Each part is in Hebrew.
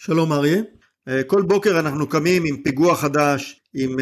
שלום אריה, כל בוקר אנחנו קמים עם פיגוע חדש, עם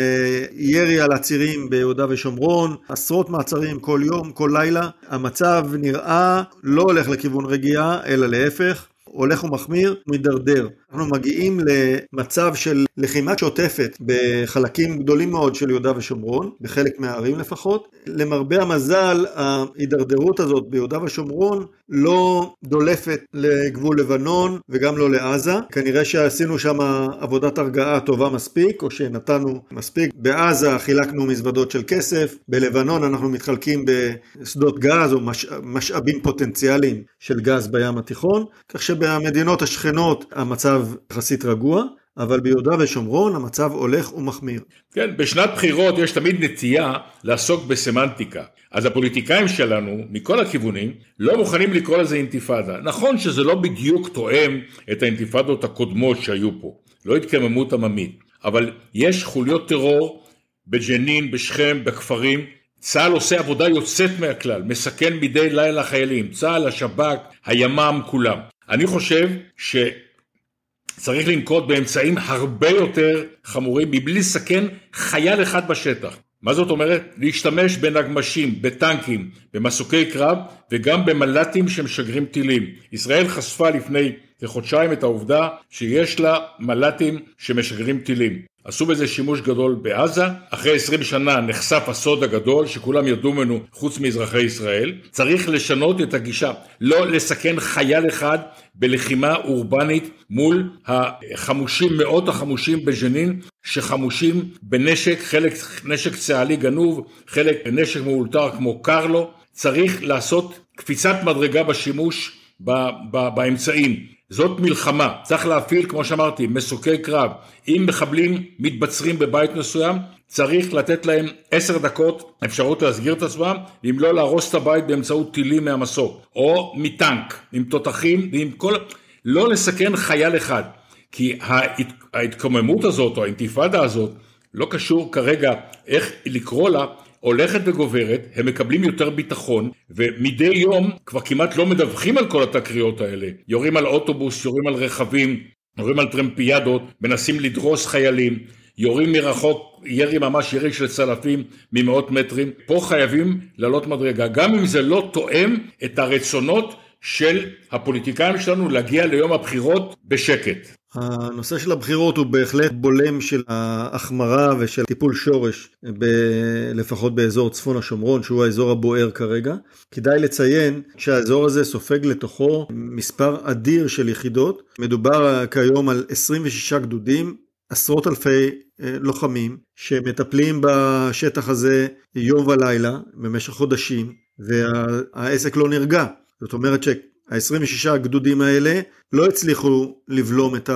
ירי על הצירים ביהודה ושומרון, עשרות מעצרים כל יום, כל לילה. המצב נראה לא הולך לכיוון רגיעה, אלא להפך, הולך ומחמיר, מדרדר. אנחנו מגיעים למצב של לחימה שוטפת בחלקים גדולים מאוד של יהודה ושומרון, בחלק מהערים לפחות. למרבה המזל, ההידרדרות הזאת ביהודה ושומרון לא דולפת לגבול לבנון וגם לא לעזה. כנראה שעשינו שם עבודת הרגעה טובה מספיק, או שנתנו מספיק. בעזה חילקנו מזוודות של כסף, בלבנון אנחנו מתחלקים בשדות גז או משאבים פוטנציאליים של גז בים התיכון, כך שבמדינות השכנות המצב יחסית רגוע, אבל ביהודה ושומרון המצב הולך ומחמיר. כן, בשנת בחירות יש תמיד נטייה לעסוק בסמנטיקה. אז הפוליטיקאים שלנו, מכל הכיוונים, לא מוכנים לקרוא לזה אינתיפאדה. נכון שזה לא בדיוק תואם את האינתיפאדות הקודמות שהיו פה. לא התקממות עממית. אבל יש חוליות טרור בג'נין, בשכם, בכפרים. צה"ל עושה עבודה יוצאת מהכלל, מסכן מדי לילה חיילים. צה"ל, השב"כ, הימ"מ, כולם. אני חושב צריך לנקוט באמצעים הרבה יותר חמורים, מבלי לסכן חייל אחד בשטח. מה זאת אומרת? להשתמש בנגמשים, בטנקים, במסוקי קרב, וגם במל"טים שמשגרים טילים. ישראל חשפה לפני כחודשיים את העובדה שיש לה מל"טים שמשגרים טילים. עשו בזה שימוש גדול בעזה, אחרי 20 שנה נחשף הסוד הגדול שכולם ידעו ממנו חוץ מאזרחי ישראל. צריך לשנות את הגישה, לא לסכן חייל אחד בלחימה אורבנית מול החמושים, מאות החמושים בג'נין, שחמושים בנשק, חלק נשק צהלי גנוב, חלק נשק מאולתר כמו קרלו. צריך לעשות קפיצת מדרגה בשימוש באמצעים. זאת מלחמה, צריך להפעיל, כמו שאמרתי, מסוקי קרב. אם מחבלים מתבצרים בבית מסוים, צריך לתת להם 10 דקות אפשרות להסגיר את עצמם, אם לא להרוס את הבית באמצעות טילים מהמסוק, או מטנק, עם תותחים, ועם כל... לא לסכן חייל אחד, כי ההתקוממות הזאת, או האינתיפאדה הזאת, לא קשור כרגע איך לקרוא לה, הולכת וגוברת, הם מקבלים יותר ביטחון, ומדי יום כבר כמעט לא מדווחים על כל התקריות האלה. יורים על אוטובוס, יורים על רכבים, יורים על טרמפיאדות, מנסים לדרוס חיילים, יורים מרחוק, ירי ממש ירי של צלפים ממאות מטרים. פה חייבים לעלות מדרגה, גם אם זה לא תואם את הרצונות של הפוליטיקאים שלנו להגיע ליום הבחירות בשקט. הנושא של הבחירות הוא בהחלט בולם של ההחמרה ושל טיפול שורש, לפחות באזור צפון השומרון, שהוא האזור הבוער כרגע. כדאי לציין שהאזור הזה סופג לתוכו מספר אדיר של יחידות. מדובר כיום על 26 גדודים, עשרות אלפי לוחמים, שמטפלים בשטח הזה יום ולילה, במשך חודשים, והעסק לא נרגע. זאת אומרת ה-26 הגדודים האלה לא הצליחו לבלום את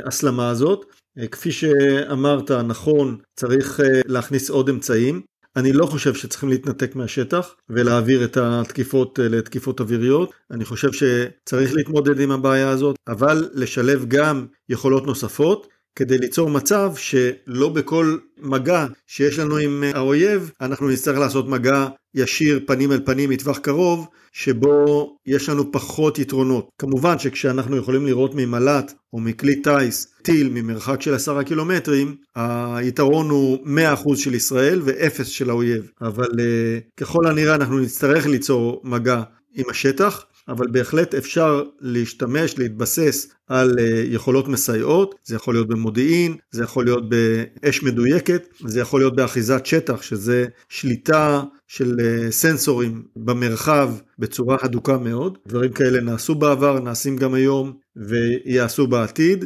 ההסלמה הזאת. כפי שאמרת, נכון, צריך להכניס עוד אמצעים. אני לא חושב שצריכים להתנתק מהשטח ולהעביר את התקיפות לתקיפות אוויריות. אני חושב שצריך להתמודד עם הבעיה הזאת, אבל לשלב גם יכולות נוספות, כדי ליצור מצב שלא בכל מגע שיש לנו עם האויב, אנחנו נצטרך לעשות מגע ישיר פנים אל פנים מטווח קרוב, שבו יש לנו פחות יתרונות. כמובן שכשאנחנו יכולים לראות ממלט או מכלי טייס טיל ממרחק של 10 קילומטרים, היתרון הוא 100% של ישראל ו0 של האויב. אבל ככל הנראה אנחנו נצטרך ליצור מגע עם השטח, אבל בהחלט אפשר להשתמש, להתבסס על יכולות מסייעות. זה יכול להיות במודיעין, זה יכול להיות באש מדויקת, זה יכול להיות באחיזת שטח, שזה שליטה של סנסורים במרחב בצורה הדוקה מאוד. דברים כאלה נעשו בעבר, נעשים גם היום ויעשו בעתיד.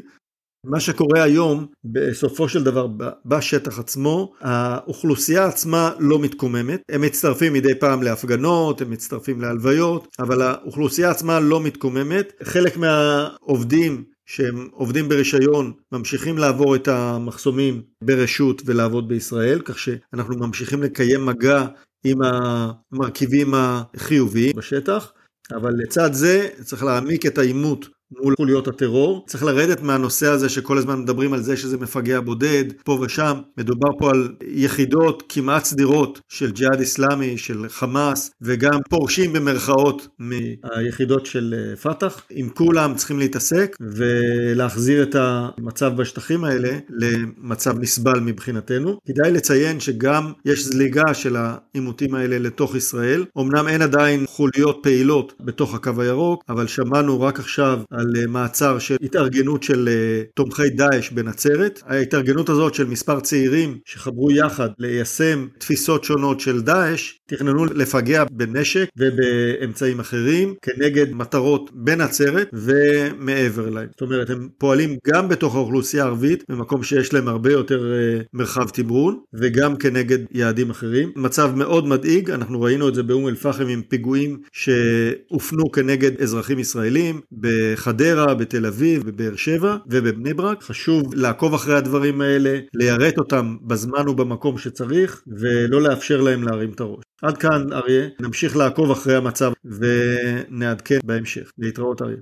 מה שקורה היום, בסופו של דבר, בשטח עצמו, האוכלוסייה עצמה לא מתקוממת. הם מצטרפים מדי פעם להפגנות, הם מצטרפים להלוויות, אבל האוכלוסייה עצמה לא מתקוממת. חלק מהעובדים שהם עובדים ברישיון, ממשיכים לעבור את המחסומים ברשות ולעבוד בישראל, כך שאנחנו ממשיכים לקיים מגע עם המרכיבים החיוביים בשטח. אבל לצד זה צריך להעמיק את האימות מול חוליות הטרור. צריך לרדת מהנושא הזה שכל הזמן מדברים על זה שזה מפגע בודד, פה ושם. מדובר פה על יחידות כמעט סדירות של ג'יהאד איסלאמי, של חמאס, וגם פורשים במרכאות מהיחידות של פתח. עם כולם צריכים להתעסק ולהחזיר את המצב בשטחים האלה למצב נסבל מבחינתנו. כדאי לציין שגם יש זליגה של העימותים האלה לתוך ישראל. אמנם אין עדיין חוליות פעילות בתוך הקו הירוק, אבל שמענו רק עכשיו על מעצר של התארגנות של תומכי דאעש בנצרת. ההתארגנות הזאת של מספר צעירים שחברו יחד ליישם תפיסות שונות של דאעש, תכננו לפגע בנשק ובאמצעים אחרים כנגד מטרות בנצרת ומעבר להם. זאת אומרת, הם פועלים גם בתוך האוכלוסייה הערבית, במקום שיש להם הרבה יותר מרחב תמרון, וגם כנגד יעדים אחרים. מצב מאוד מדאיג, אנחנו ראינו את זה באום אל פחם עם פיגועים שהופנו כנגד אזרחים ישראלים, בחדרה, בתל אביב, בבאר שבע ובבני ברק. חשוב לעקוב אחרי הדברים האלה, ליירט אותם בזמן ובמקום שצריך, ולא לאפשר להם להרים את הראש. עד כאן אריה, נמשיך לעקוב אחרי המצב ונעדכן בהמשך. להתראות אריה.